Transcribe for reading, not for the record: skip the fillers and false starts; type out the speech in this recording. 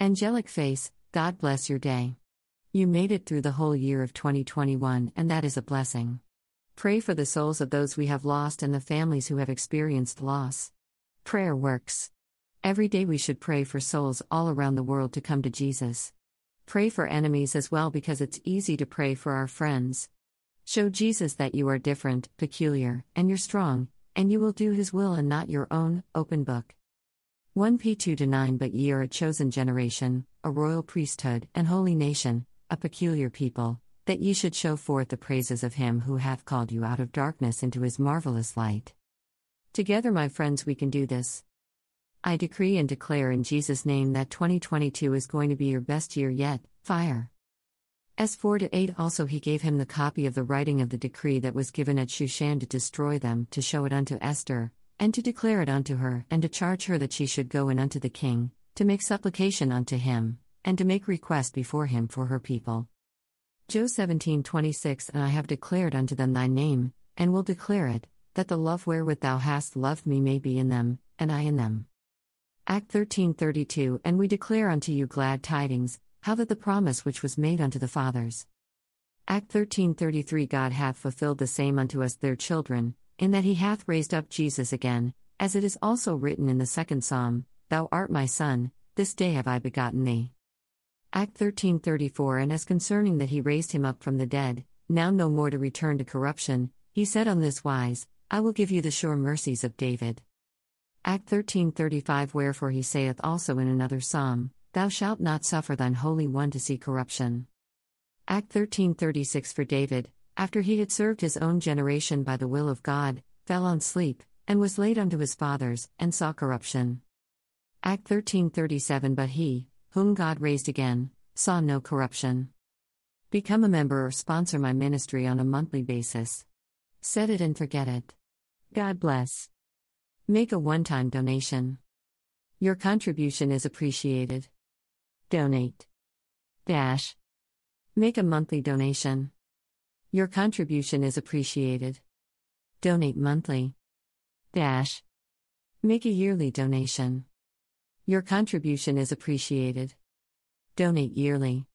Angelic face, God bless your day. You made it through the whole year of 2021, and that is a blessing. Pray for the souls of those we have lost and the families who have experienced loss. Prayer works. Every day we should pray for souls all around the world to come to Jesus. Pray for enemies as well, because it's easy to pray for our friends. Show Jesus that you are different, peculiar, and you're strong, and you will do His will and not your own. Open book. 1 Peter 2:9 But ye are a chosen generation, a royal priesthood, and holy nation, a peculiar people, that ye should show forth the praises of Him who hath called you out of darkness into His marvelous light. Together, my friends, we can do this. I decree and declare in Jesus' name that 2022 is going to be your best year yet. Fire. S. 4-8 Also he gave him the copy of the writing of the decree that was given at Shushan to destroy them, to show it unto Esther, and to declare it unto her, and to charge her that she should go in unto the king, to make supplication unto him, and to make request before him for her people. Job 17:26 And I have declared unto them thy name, and will declare it, that the love wherewith thou hast loved me may be in them, and I in them. Acts 13:32 And we declare unto you glad tidings, how that the promise which was made unto the fathers. Acts 13:33 God hath fulfilled the same unto us their children, in that he hath raised up Jesus again, as it is also written in the 2nd Psalm, Thou art my son, this day have I begotten thee. Acts 13:34 And as concerning that he raised him up from the dead, now no more to return to corruption, he said on this wise, I will give you the sure mercies of David. Acts 13:35 Wherefore he saith also in another psalm, Thou shalt not suffer thine Holy One to see corruption. Acts 13:36 For David, after he had served his own generation by the will of God, fell on sleep, and was laid unto his fathers, and saw corruption. Acts 13:37 But he, whom God raised again, saw no corruption. Become a member or sponsor my ministry on a monthly basis. Set it and forget it. God bless. Make a one-time donation. Your contribution is appreciated. Donate. Dash. Make a monthly donation. Your contribution is appreciated. Donate monthly. Dash. Make a yearly donation. Your contribution is appreciated. Donate yearly.